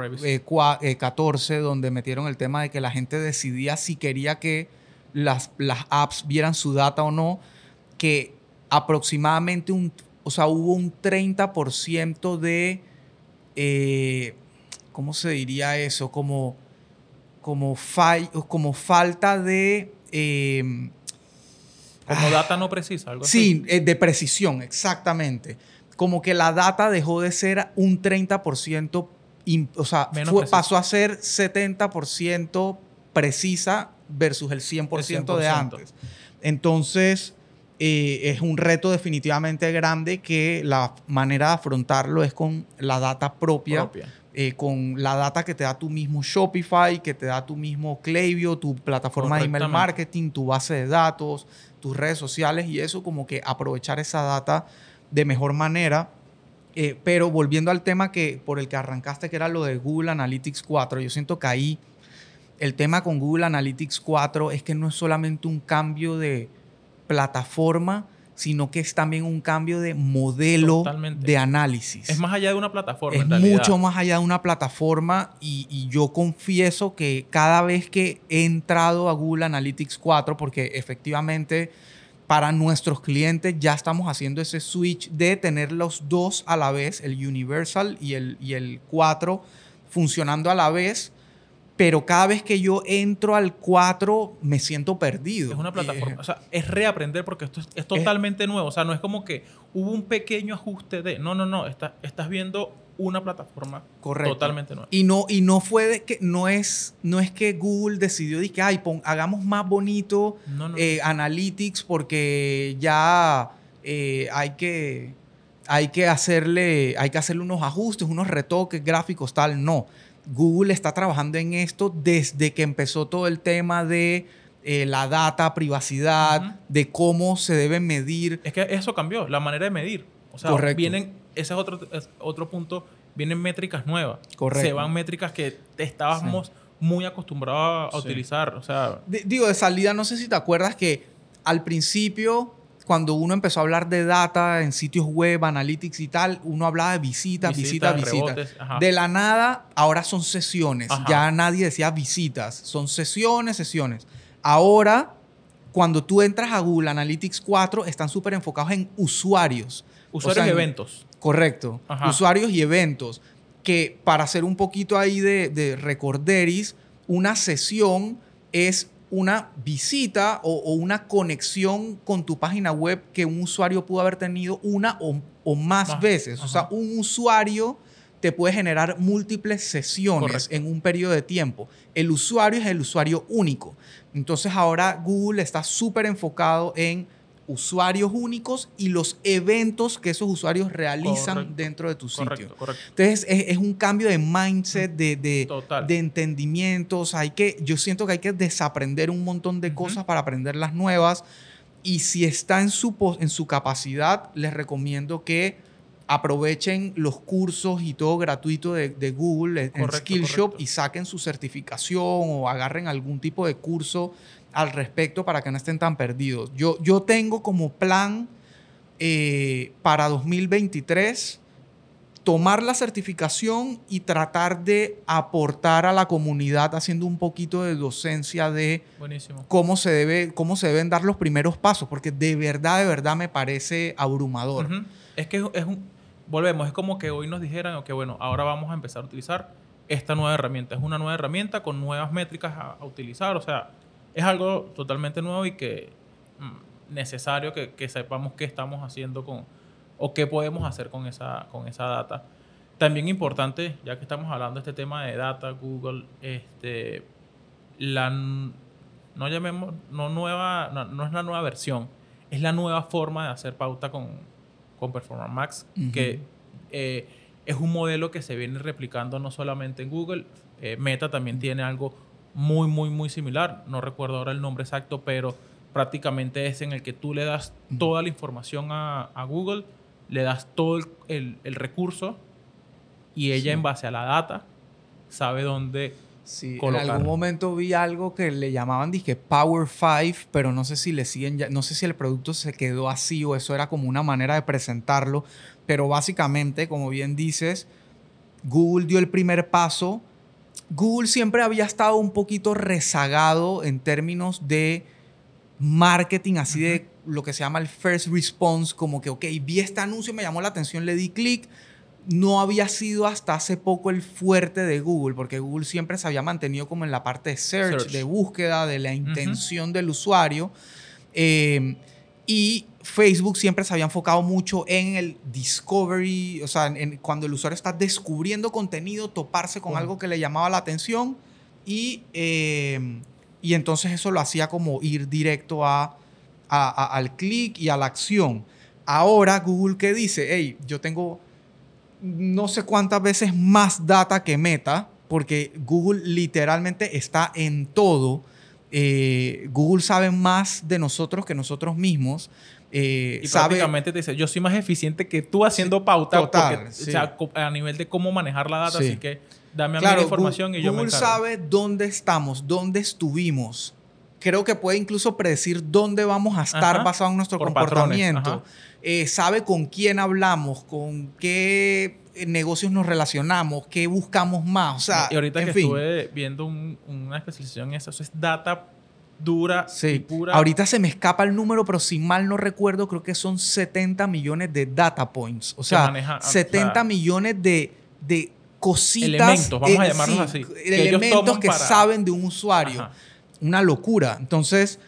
14, donde metieron el tema de que la gente decidía si quería que las apps vieran su data o no, que aproximadamente hubo un 30% de, ¿cómo se diría eso? Como falta de... como data no precisa, algo así. Sí, de precisión, exactamente. Como que la data dejó de ser un 30%, pasó a ser 70% precisa versus el 100% de antes. Entonces, es un reto definitivamente grande que la manera de afrontarlo es con la data propia. Con la data que te da tu mismo Shopify, que te da tu mismo Klaviyo, tu plataforma de email marketing, tu base de datos, tus redes sociales y eso, como que aprovechar esa data de mejor manera. Pero volviendo al tema por el que arrancaste, que era lo de Google Analytics 4, yo siento que ahí el tema con Google Analytics 4 es que no es solamente un cambio de plataforma, sino que es también un cambio de modelo de análisis. Es más allá de una plataforma, en realidad. Es mucho más allá de una plataforma y yo confieso que cada vez que he entrado a Google Analytics 4, porque efectivamente para nuestros clientes ya estamos haciendo ese switch de tener los dos a la vez, el Universal y el 4 funcionando a la vez, pero cada vez que yo entro al 4 me siento perdido. Es una plataforma, es reaprender porque esto es totalmente nuevo. O sea, no es como que hubo un pequeño ajuste de... No, estás viendo una plataforma totalmente nueva. Y no fue de que... No es que Google decidió de que hagamos más bonito Analytics porque ya hay que hacerle unos ajustes, unos retoques gráficos, tal. No. Google está trabajando en esto desde que empezó todo el tema de la data, privacidad, de cómo se debe medir. Es que eso cambió, la manera de medir. O sea, correcto. Ese es otro punto, vienen métricas nuevas. Correcto. Se van métricas que estábamos muy acostumbrados a utilizar. O sea, de salida, no sé si te acuerdas que al principio, cuando uno empezó a hablar de data en sitios web, analytics y tal, uno hablaba de visitas. Rebotes, de la nada, ahora son sesiones. Ajá. Ya nadie decía visitas. Son sesiones. Ahora, cuando tú entras a Google Analytics 4, están súper enfocados en usuarios. Usuarios y eventos. Correcto. Ajá. Usuarios y eventos. Que para hacer un poquito ahí de recorderis, una sesión es una visita o una conexión con tu página web que un usuario pudo haber tenido una o más veces. Ajá. O sea, un usuario te puede generar múltiples sesiones. Correcto. En un periodo de tiempo. El usuario es el usuario único. Entonces, ahora Google está súper enfocado en usuarios únicos y los eventos que esos usuarios realizan dentro de tu sitio. Correcto. Entonces, es un cambio de mindset, de entendimientos. Yo siento que hay que desaprender un montón de cosas para aprender las nuevas. Y si está en su capacidad, les recomiendo que aprovechen los cursos y todo gratuito de Google en Skillshop y saquen su certificación o agarren algún tipo de curso al respecto para que no estén tan perdidos. Yo tengo como plan para 2023 tomar la certificación y tratar de aportar a la comunidad haciendo un poquito de docencia de cómo se deben dar los primeros pasos, porque de verdad me parece abrumador. Uh-huh. Es que es como que hoy nos dijeran, ok, bueno, ahora vamos a empezar a utilizar esta nueva herramienta. Es una nueva herramienta con nuevas métricas a utilizar, o sea, es algo totalmente nuevo y que necesario que sepamos qué estamos haciendo o qué podemos hacer con esa data. También importante, ya que estamos hablando de este tema de data, Google, no es la nueva versión, es la nueva forma de hacer pauta con Performance Max, que es un modelo que se viene replicando no solamente en Google, Meta también tiene algo muy, muy, muy similar. No recuerdo ahora el nombre exacto, pero prácticamente es en el que tú le das toda la información a Google, le das todo el recurso y ella en base a la data sabe dónde colocar. En algún momento vi algo que le llamaban, dije, Power 5, pero no sé si le siguen, no sé si el producto se quedó así o eso era como una manera de presentarlo, pero básicamente, como bien dices, Google dio el primer paso. Google siempre había estado un poquito rezagado en términos de marketing así de lo que se llama el first response, como que, ok, vi este anuncio, me llamó la atención, le di clic. No había sido hasta hace poco el fuerte de Google, porque Google siempre se había mantenido como en la parte de search. De búsqueda, de la intención del usuario. Y Facebook siempre se había enfocado mucho en el discovery, o sea, en cuando el usuario está descubriendo contenido, toparse con algo que le llamaba la atención y entonces eso lo hacía como ir directo al clic y a la acción. Ahora Google, ¿qué dice? Hey, yo tengo no sé cuántas veces más data que Meta, porque Google literalmente está en todo. Google sabe más de nosotros que nosotros mismos. Y prácticamente te dice, yo soy más eficiente que tú haciendo pauta. Total, porque, o sea, a nivel de cómo manejar la data. Así que dame a mí la información y yo me encargo. Google sabe dónde estamos, dónde estuvimos. Creo que puede incluso predecir dónde vamos a estar basado en nuestro comportamiento. Sabe con quién hablamos, con qué negocios nos relacionamos, qué buscamos más. O sea, y ahorita en fin, estuve viendo una especialización en eso. Eso es data dura y pura. Ahorita se me escapa el número, pero si mal no recuerdo, creo que son 70 millones de data points. O sea, maneja, 70 millones de cositas. Elementos, vamos a llamarlos así. Elementos que saben de un usuario. Una locura. Entonces,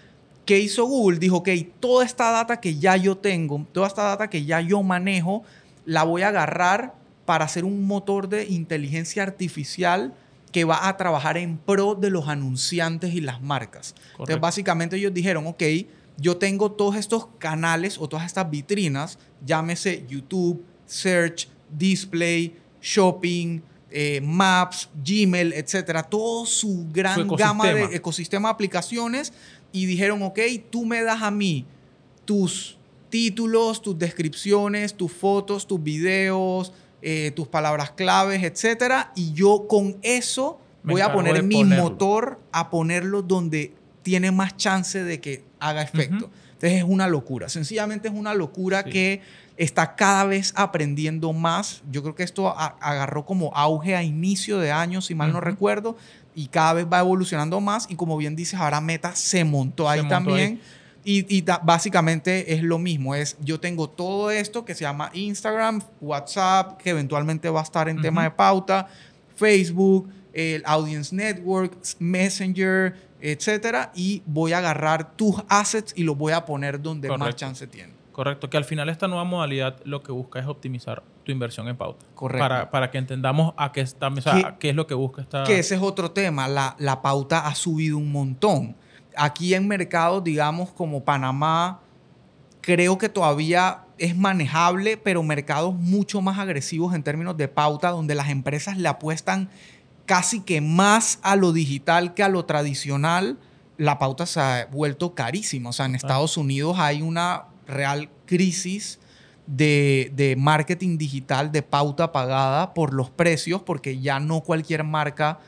¿qué hizo Google? Dijo, ok, toda esta data que ya yo tengo, toda esta data que ya yo manejo, la voy a agarrar para hacer un motor de inteligencia artificial que va a trabajar en pro de los anunciantes y las marcas. Correcto. Entonces, básicamente ellos dijeron, ok, yo tengo todos estos canales o todas estas vitrinas, llámese YouTube, Search, Display, Shopping, Maps, Gmail, etcétera, todo su gran gama de ecosistema de aplicaciones, y dijeron, ok, tú me das a mí tus títulos, tus descripciones, tus fotos, tus videos, tus palabras claves, etcétera, y yo con eso voy a poner mi motor a ponerlo donde tiene más chance de que haga efecto. Entonces es una locura, sencillamente es una locura que está cada vez aprendiendo más. Yo creo que esto agarró como auge a inicio de año, si mal no recuerdo, y cada vez va evolucionando más. Y como bien dices, ahora Meta se montó ahí también. Y básicamente es lo mismo. Es, yo tengo todo esto que se llama Instagram, WhatsApp, que eventualmente va a estar en tema de pauta, Facebook, el Audience Network, Messenger, etcétera. Y voy a agarrar tus assets y los voy a poner donde más chance tiene. Correcto, que al final esta nueva modalidad lo que busca es optimizar tu inversión en pauta. Correcto. Para que entendamos a qué está, o sea, qué es lo que busca esta... Que ese es otro tema. La pauta ha subido un montón. Aquí en mercados, digamos, como Panamá, creo que todavía es manejable, pero mercados mucho más agresivos en términos de pauta, donde las empresas le apuestan casi que más a lo digital que a lo tradicional. La pauta se ha vuelto carísima. O sea, en Estados Unidos hay una real crisis de marketing digital, de pauta pagada por los precios, porque ya no cualquier marca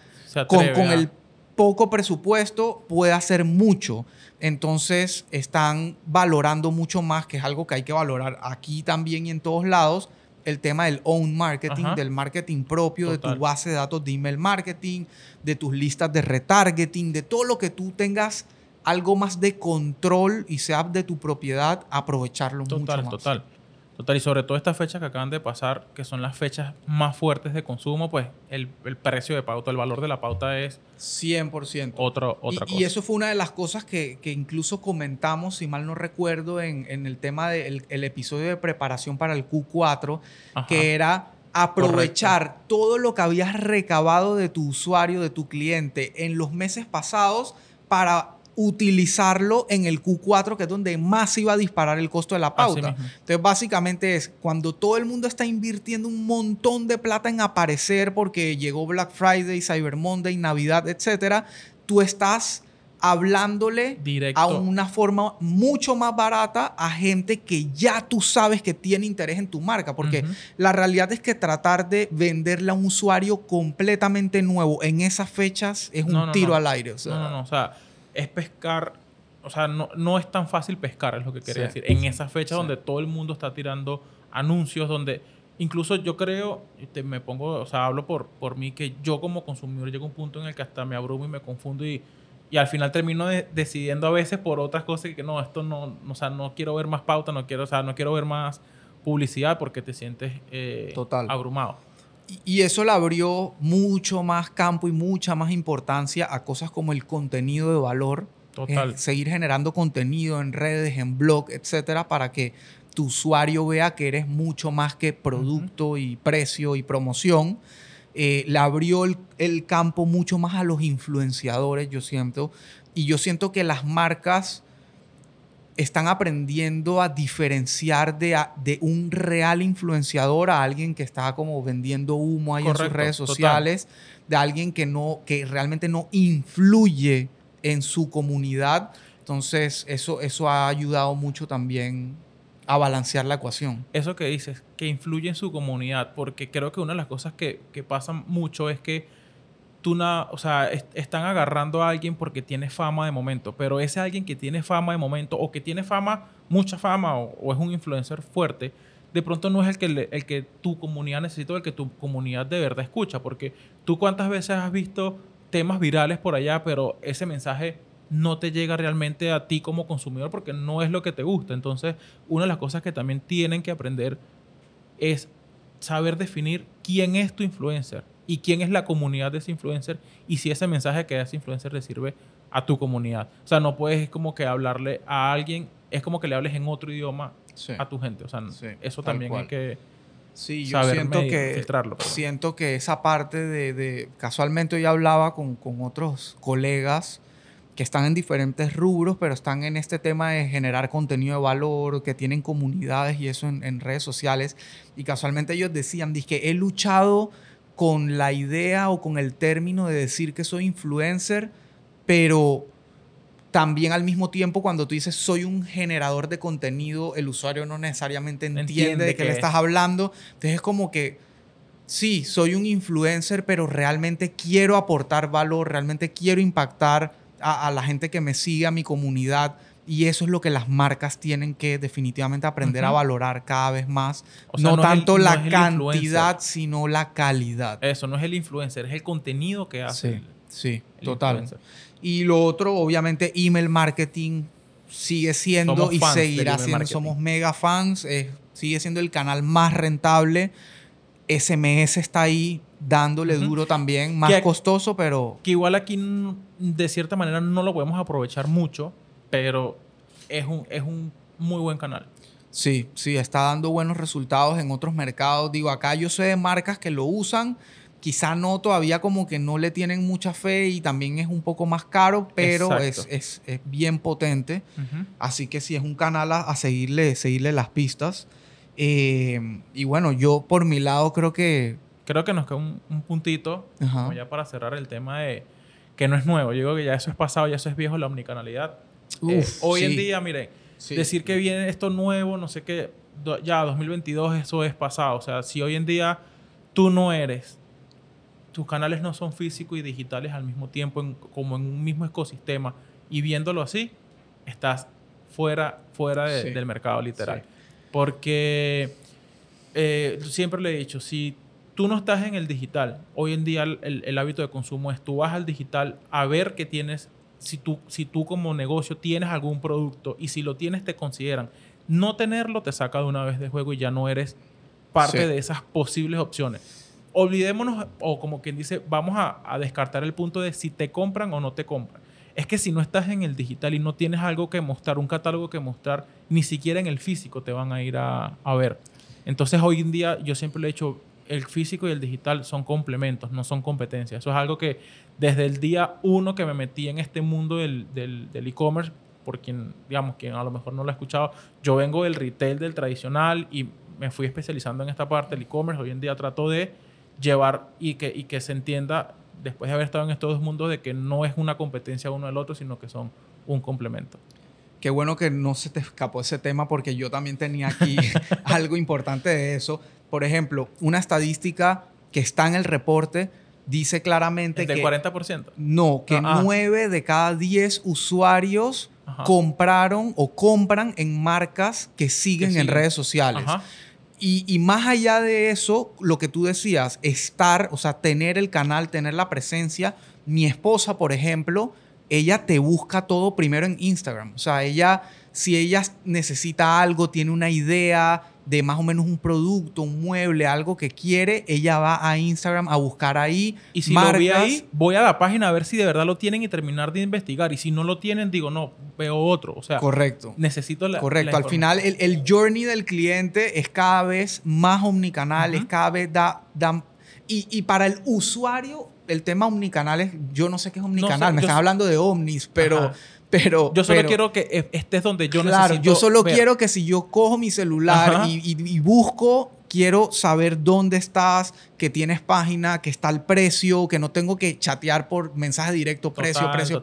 con el poco presupuesto puede hacer mucho. Entonces están valorando mucho más, que es algo que hay que valorar aquí también y en todos lados, el tema del own marketing, del marketing propio, de tu base de datos de email marketing, de tus listas de retargeting, de todo lo que tú tengas algo más de control y sea de tu propiedad, aprovecharlo mucho más. Total. Y sobre todo estas fechas que acaban de pasar, que son las fechas más fuertes de consumo, pues el precio de pauta, el valor de la pauta es... 100%. Otra cosa. Y eso fue una de las cosas que incluso comentamos, si mal no recuerdo, en el tema del el episodio de preparación para el Q4, que era... aprovechar todo lo que habías recabado de tu usuario, de tu cliente en los meses pasados para... utilizarlo en el Q4, que es donde más iba a disparar el costo de la pauta. Entonces, básicamente es cuando todo el mundo está invirtiendo un montón de plata en aparecer porque llegó Black Friday, Cyber Monday, Navidad, etcétera, tú estás hablándole directo, a una forma mucho más barata a gente que ya tú sabes que tiene interés en tu marca. Porque la realidad es que tratar de venderle a un usuario completamente nuevo en esas fechas es un tiro al aire. O sea, es pescar, o sea, no es tan fácil pescar, es lo que quería decir. En esas fechas donde todo el mundo está tirando anuncios, donde incluso yo creo, me pongo, o sea, hablo por mí, que yo como consumidor llego a un punto en el que hasta me abrumo y me confundo y Y al final termino decidiendo a veces por otras cosas que no, esto no, o sea, no quiero ver más pauta, no quiero, o sea, no quiero ver más publicidad porque te sientes total abrumado. Y eso le abrió mucho más campo y mucha más importancia a cosas como el contenido de valor. Total. Seguir generando contenido en redes, en blog, etcétera, para que tu usuario vea que eres mucho más que producto y precio y promoción. Le abrió el campo mucho más a los influenciadores, yo siento. Y yo siento que las marcas están aprendiendo a diferenciar de un real influenciador a alguien que está como vendiendo humo ahí en sus redes sociales, total, de alguien que realmente no influye en su comunidad. Entonces, eso ha ayudado mucho también a balancear la ecuación. Eso que dices, que influye en su comunidad, porque creo que una de las cosas que pasa mucho es que están agarrando a alguien porque tiene fama de momento, pero ese alguien que tiene fama de momento o que tiene fama, mucha fama, o es un influencer fuerte, de pronto no es el que tu comunidad necesita o el que tu comunidad de verdad escucha, porque tú cuántas veces has visto temas virales por allá, pero ese mensaje no te llega realmente a ti como consumidor porque no es lo que te gusta. Entonces, una de las cosas que también tienen que aprender es saber definir quién es tu influencer y quién es la comunidad de ese influencer y si ese mensaje que da ese influencer le sirve a tu comunidad. O sea, no puedes como que hablarle a alguien, es como que le hables en otro idioma a tu gente. O sea, eso también hay que filtrarlo. Siento que esa parte de casualmente hoy hablaba con otros colegas que están en diferentes rubros, pero están en este tema de generar contenido de valor, que tienen comunidades y eso en redes sociales. Y casualmente ellos decían, dizque he luchado con la idea o con el término de decir que soy influencer, pero también al mismo tiempo cuando tú dices soy un generador de contenido, el usuario no necesariamente entiende de qué le estás hablando. Entonces es como que sí, soy un influencer, pero realmente quiero aportar valor, realmente quiero impactar a la gente que me sigue, a mi comunidad, y eso es lo que las marcas tienen que definitivamente aprender a valorar cada vez más. O sea, no tanto la cantidad, sino la calidad. Eso no es el influencer, es el contenido que hace. Sí, total. Influencer. Y lo otro, obviamente, email marketing sigue siendo y seguirá siendo. Somos mega fans. Sigue siendo el canal más rentable. SMS está ahí dándole duro también, más costoso, pero... Que igual aquí, de cierta manera, no lo podemos aprovechar mucho, pero es un muy buen canal. Sí, está dando buenos resultados en otros mercados. Digo, acá yo sé de marcas que lo usan, quizá no todavía como que no le tienen mucha fe y también es un poco más caro, pero es bien potente. Así que sí, es un canal a seguirle las pistas. Y bueno, yo por mi lado creo que nos queda un puntito como ya para cerrar el tema de que no es nuevo. Yo digo que ya eso es pasado, ya eso es viejo, la omnicanalidad. Hoy en día, miren, decir que viene esto nuevo, no sé qué, ya 2022 eso es pasado. O sea, si hoy en día tus canales no son físicos y digitales al mismo tiempo, como en un mismo ecosistema, y viéndolo así, estás fuera del mercado literal. Porque siempre le he dicho, si tú no estás en el digital, hoy en día el hábito de consumo es tú vas al digital a ver qué tienes, si tú como negocio tienes algún producto y si lo tienes te consideran. No tenerlo te saca de una vez de juego y ya no eres parte de esas posibles opciones. Olvidémonos, o como quien dice, vamos a descartar el punto de si te compran o no te compran. Es que si no estás en el digital y no tienes algo que mostrar, un catálogo que mostrar, ni siquiera en el físico te van a ir a ver. Entonces hoy en día yo siempre le he dicho, el físico y el digital son complementos, no son competencias. Eso es algo que desde el día uno que me metí en este mundo del e-commerce, por quien a lo mejor no lo ha escuchado, yo vengo del retail, del tradicional, y me fui especializando en esta parte del e-commerce. Hoy en día trato de llevar y que se entienda, después de haber estado en estos dos mundos, de que no es una competencia uno del otro, sino que son un complemento. Qué bueno que no se te escapó ese tema porque yo también tenía aquí algo importante de eso. Por ejemplo, una estadística que está en el reporte dice claramente que... ¿El 40%? No, que 9 de cada 10 usuarios compraron o compran en marcas que siguen en redes sociales. Y más allá de eso, lo que tú decías, tener el canal, tener la presencia. Mi esposa, por ejemplo... ella te busca todo primero en Instagram. O sea, ella, si ella necesita algo, tiene una idea de más o menos un producto, un mueble, algo que quiere, ella va a Instagram a buscar ahí. Y si marcas, lo vi ahí, voy a la página a ver si de verdad lo tienen y terminar de investigar. Y si no lo tienen, digo, no, veo otro. O sea, correcto. Necesito la correcto. Al final, el journey del cliente es cada vez más omnicanal, es cada vez da y para el usuario, el tema omnicanal es... Yo no sé qué es omnicanal. No sé, me están hablando de ovnis, pero... Ajá. Pero, yo solo quiero que estés donde yo necesito. Claro, yo solo quiero que si yo cojo mi celular y busco, quiero saber dónde estás, que tienes página, que está el precio, que no tengo que chatear por mensaje directo, precio.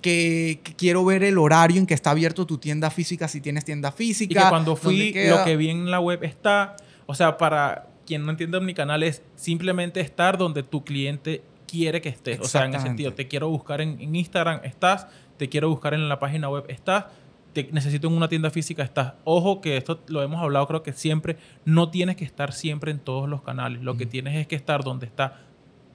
Que quiero ver el horario en que está abierto tu tienda física, si tienes tienda física. Y que cuando fui, lo que vi en la web está... O sea, para quien no entiende omnicanal es simplemente estar donde tu cliente quiere que estés. O sea, en el sentido, te quiero buscar en Instagram, estás... Te quiero buscar en la página web, estás. Te necesito en una tienda física, estás. Ojo que esto lo hemos hablado, creo que siempre. No tienes que estar siempre en todos los canales. Lo que tienes es que estar donde está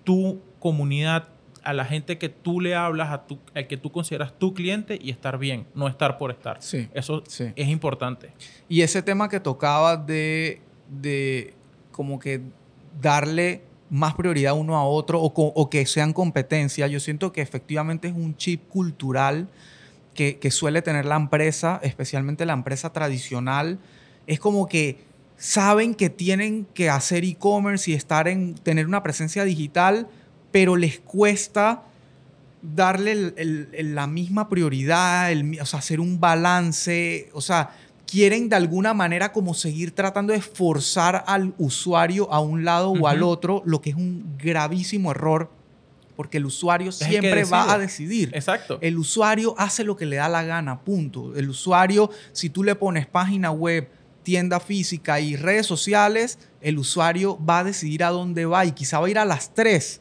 tu comunidad, a la gente que tú le hablas, al que tú consideras tu cliente y estar bien. No estar por estar. Sí, eso sí. Es importante. Y ese tema que tocaba de como que darle más prioridad uno a otro o que sean competencia. Yo siento que efectivamente es un chip cultural que suele tener la empresa, especialmente la empresa tradicional. Es como que saben que tienen que hacer e-commerce y tener una presencia digital, pero les cuesta darle la misma prioridad, o sea, hacer un balance, o sea... Quieren de alguna manera como seguir tratando de forzar al usuario a un lado o al otro, lo que es un gravísimo error, porque el usuario siempre va a decidir. Exacto. El usuario hace lo que le da la gana, punto. El usuario, si tú le pones página web, tienda física y redes sociales, el usuario va a decidir a dónde va y quizá va a ir a las tres.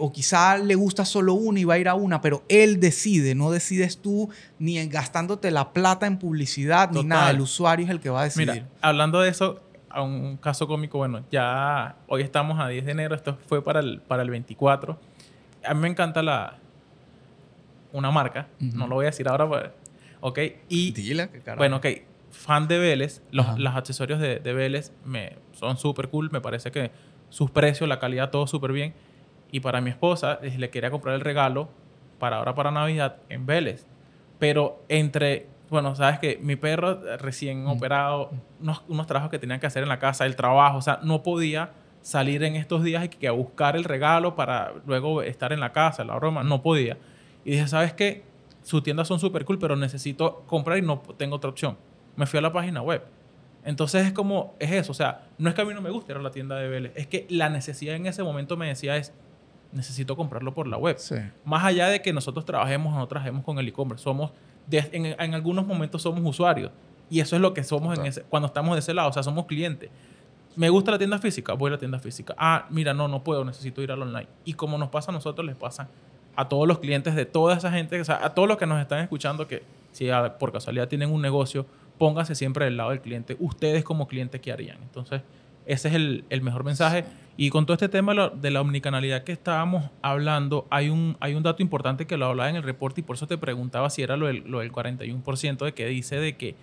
O quizá le gusta solo una y va a ir a una, pero él decide, no decides tú ni gastándote la plata en publicidad ni nada. El usuario es el que va a decidir. Mira, hablando de eso, a un caso cómico, bueno, ya hoy estamos a 10 de enero, esto fue para el 24. A mí me encanta una marca, no lo voy a decir ahora, pero, ok. Y, dile, bueno, ok, fan de Vélez, los accesorios de Vélez son súper cool, me parece que sus precios, la calidad, todo súper bien. Y para mi esposa, le quería comprar el regalo para Navidad en Vélez. Pero bueno, sabes que mi perro recién operado, unos trabajos que tenían que hacer en la casa, el trabajo, o sea, no podía salir en estos días a buscar el regalo para luego estar en la casa, la broma, no podía. Y dije, ¿sabes qué? Sus tiendas son súper cool, pero necesito comprar y no tengo otra opción. Me fui a la página web. Entonces es eso, o sea, no es que a mí no me guste ir a la tienda de Vélez, es que la necesidad en ese momento me decía necesito comprarlo por la web. Sí. Más allá de que nosotros trabajemos o no trabajemos con el e-commerce, en algunos momentos somos usuarios y eso es lo que somos cuando estamos de ese lado, o sea, somos clientes. ¿Me gusta la tienda física? Voy a la tienda física. Ah, mira, no puedo, necesito ir al online. Y como nos pasa a nosotros, les pasa a todos los clientes de toda esa gente, o sea, a todos los que nos están escuchando que si por casualidad tienen un negocio, pónganse siempre del lado del cliente. Ustedes como clientes, ¿qué harían? Entonces, ese es el mejor mensaje. Y con todo este tema de la omnicanalidad que estábamos hablando, hay un dato importante que lo hablaba en el reporte y por eso te preguntaba si era lo del 41% de que dice de que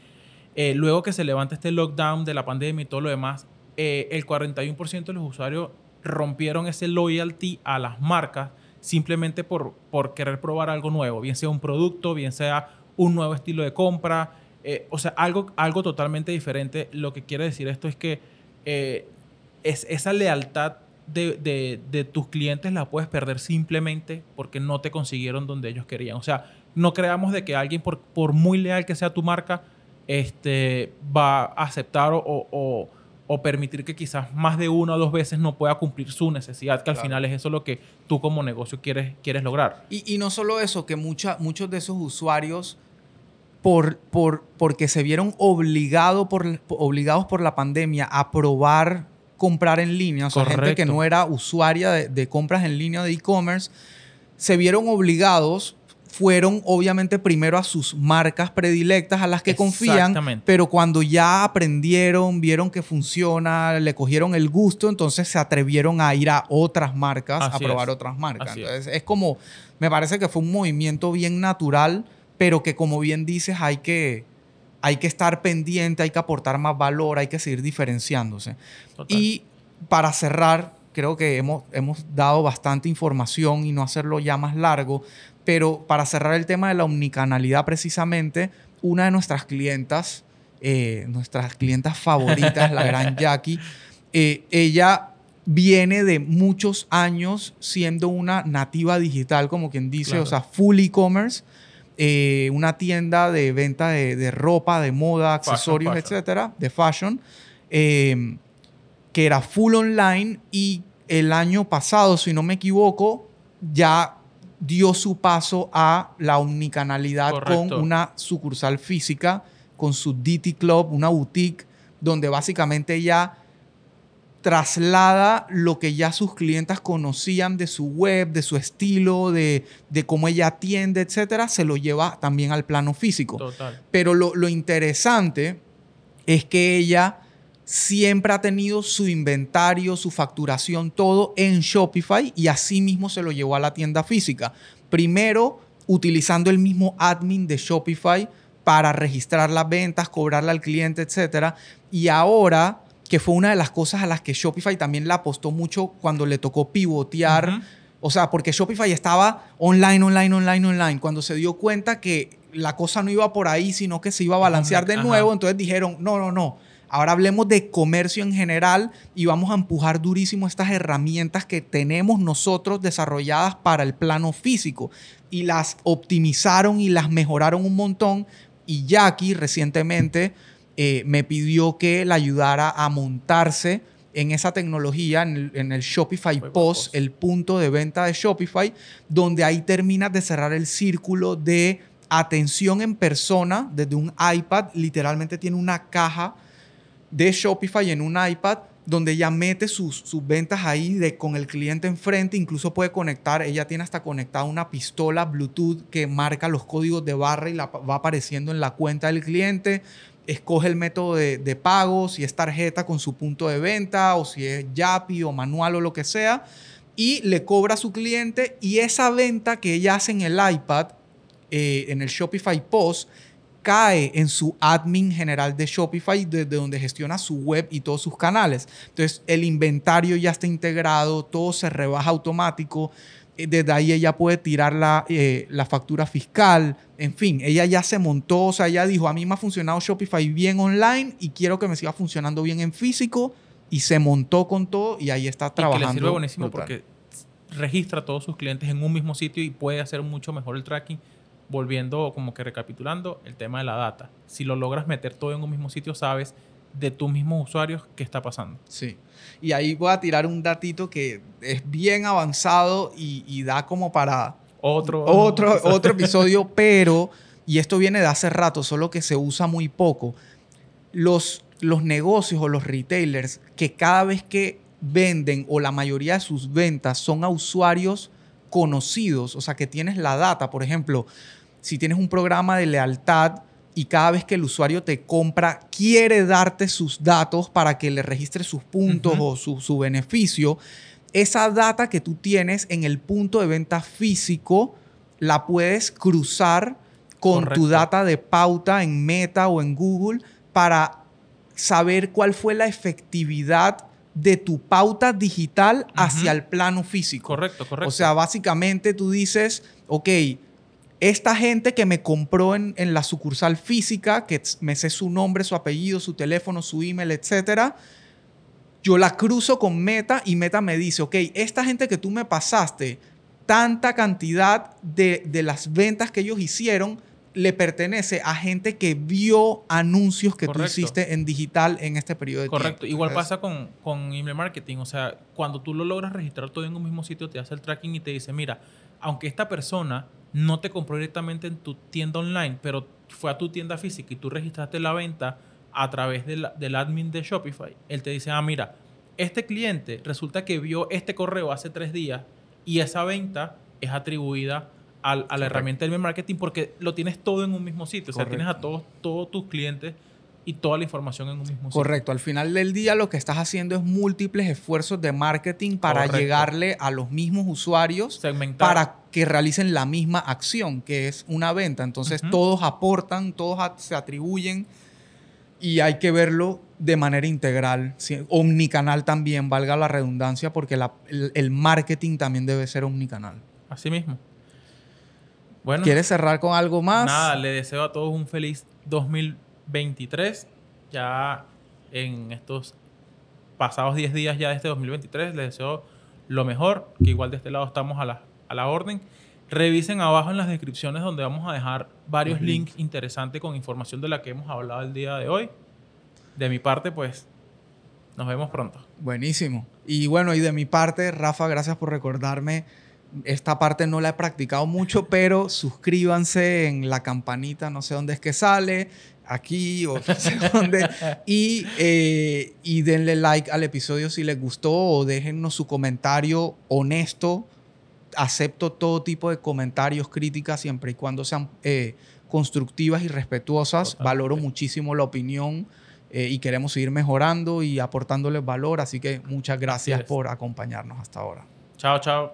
luego que se levanta este lockdown de la pandemia y todo lo demás, el 41% de los usuarios rompieron ese loyalty a las marcas simplemente por querer probar algo nuevo, bien sea un producto, bien sea un nuevo estilo de compra, o sea, algo totalmente diferente. Lo que quiere decir esto es que es esa lealtad de tus clientes la puedes perder simplemente porque no te consiguieron donde ellos querían. O sea, no creamos de que alguien, por muy leal que sea tu marca, va a aceptar o permitir que quizás más de una o dos veces no pueda cumplir su necesidad, que al final es eso lo que tú como negocio quieres lograr. Y no solo eso, que muchos de esos usuarios... Porque se vieron obligados por la pandemia a probar comprar en línea. O sea, gente que no era usuaria de compras en línea de e-commerce, se vieron obligados fueron obviamente primero a sus marcas predilectas a las que confían, pero cuando ya aprendieron, vieron que funciona, le cogieron el gusto, entonces se atrevieron a ir a otras marcas, así a probar otras marcas. Entonces es como, me parece que fue un movimiento bien natural, pero que como bien dices hay que estar pendiente, hay que aportar más valor, hay que seguir diferenciándose. Total. Y para cerrar, creo que hemos dado bastante información y no hacerlo ya más largo, pero para cerrar el tema de la omnicanalidad precisamente, una de nuestras clientas favoritas, la gran Jackie, ella viene de muchos años siendo una nativa digital, como quien dice, claro. O sea, full e-commerce, una tienda de venta de ropa, de moda, accesorios, fashion. Etcétera, de fashion, que era full online, y el año pasado, si no me equivoco, ya dio su paso a la omnicanalidad. Correcto. Con una sucursal física, con su DT Club, una boutique, donde básicamente ya traslada lo que ya sus clientas conocían de su web, de su estilo, de cómo ella atiende, etcétera, se lo lleva también al plano físico. Total. Pero lo interesante es que ella siempre ha tenido su inventario, su facturación, todo en Shopify, y así mismo se lo llevó a la tienda física. Primero, utilizando el mismo admin de Shopify para registrar las ventas, cobrarle al cliente, etc. Y ahora, que fue una de las cosas a las que Shopify también le apostó mucho cuando le tocó pivotear. Uh-huh. O sea, porque Shopify estaba online. Cuando se dio cuenta que la cosa no iba por ahí, sino que se iba a balancear de nuevo, uh-huh. Entonces dijeron, no. Ahora hablemos de comercio en general y vamos a empujar durísimo estas herramientas que tenemos nosotros desarrolladas para el plano físico. Y las optimizaron y las mejoraron un montón. Y Jackie recientemente me pidió que la ayudara a montarse en esa tecnología, en el Shopify POS, el punto de venta de Shopify, donde ahí terminas de cerrar el círculo de atención en persona desde un iPad. Literalmente tiene una caja de Shopify en un iPad donde ella mete sus ventas ahí con el cliente enfrente. Incluso puede conectar, ella tiene hasta conectada una pistola Bluetooth que marca los códigos de barra y la va apareciendo en la cuenta del cliente. Escoge el método de pago, si es tarjeta con su punto de venta o si es Yapi o manual o lo que sea, y le cobra a su cliente, y esa venta que ella hace en el iPad, en el Shopify POS, cae en su admin general de Shopify, desde donde gestiona su web y todos sus canales. Entonces, el inventario ya está integrado, todo se rebaja automático. Desde ahí ella puede tirar la factura fiscal. En fin, ella ya se montó. O sea, ella dijo, a mí me ha funcionado Shopify bien online y quiero que me siga funcionando bien en físico. Y se montó con todo y ahí está trabajando. Y que le sirve buenísimo brutal. Porque registra a todos sus clientes en un mismo sitio y puede hacer mucho mejor el tracking. Volviendo, como que recapitulando, el tema de la data. Si lo logras meter todo en un mismo sitio, sabes de tus mismos usuarios qué está pasando. Sí. Y ahí voy a tirar un datito que es bien avanzado y da como para otro episodio, pero, y esto viene de hace rato, solo que se usa muy poco. Los negocios o los retailers que cada vez que venden o la mayoría de sus ventas son a usuarios conocidos, o sea, que tienes la data. Por ejemplo, si tienes un programa de lealtad y cada vez que el usuario te compra quiere darte sus datos para que le registres sus puntos, uh-huh, o su beneficio, esa data que tú tienes en el punto de venta físico la puedes cruzar con, correcto, tu data de pauta en Meta o en Google para saber cuál fue la efectividad de tu pauta digital hacia, uh-huh, el plano físico. Correcto. O sea, básicamente tú dices, ok, esta gente que me compró en la sucursal física, que me sé su nombre, su apellido, su teléfono, su email, etcétera, yo la cruzo con Meta y Meta me dice, ok, esta gente que tú me pasaste, tanta cantidad de las ventas que ellos hicieron le pertenece a gente que vio anuncios que, correcto, tú hiciste en digital en este periodo de, correcto, tiempo. Correcto. Igual pasa con email marketing. O sea, cuando tú lo logras registrar todo en un mismo sitio, te hace el tracking y te dice, mira, aunque esta persona no te compró directamente en tu tienda online, pero fue a tu tienda física y tú registraste la venta a través del admin de Shopify, él te dice, ah, mira, este cliente resulta que vio este correo hace 3 días y esa venta es atribuida a la herramienta del email marketing, porque lo tienes todo en un mismo sitio. O sea, tienes a todos tus clientes y toda la información en un mismo sitio. Correcto. Al final del día lo que estás haciendo es múltiples esfuerzos de marketing para llegarle a los mismos usuarios, segmentar, para que realicen la misma acción, que es una venta. Entonces todos aportan, todos se atribuyen, y hay que verlo de manera integral, omnicanal también, valga la redundancia, porque el marketing también debe ser omnicanal. Así mismo. Bueno, ¿quieres cerrar con algo más? Nada, le deseo a todos un feliz 2023. Ya en estos pasados 10 días ya de este 2023, les deseo lo mejor, que igual de este lado estamos a la orden. Revisen abajo en las descripciones, donde vamos a dejar varios links interesantes con información de la que hemos hablado el día de hoy. De mi parte, pues, nos vemos pronto. Buenísimo. Y bueno, y de mi parte, Rafa, gracias por recordarme. Esta parte no la he practicado mucho, pero suscríbanse en la campanita, no sé dónde es que sale, aquí o no sé dónde. Y denle like al episodio si les gustó, o déjennos su comentario honesto. Acepto todo tipo de comentarios, críticas, siempre y cuando sean constructivas y respetuosas. Totalmente. Valoro muchísimo la opinión y queremos seguir mejorando y aportándoles valor. Así que muchas gracias por acompañarnos hasta ahora. Chao, chao.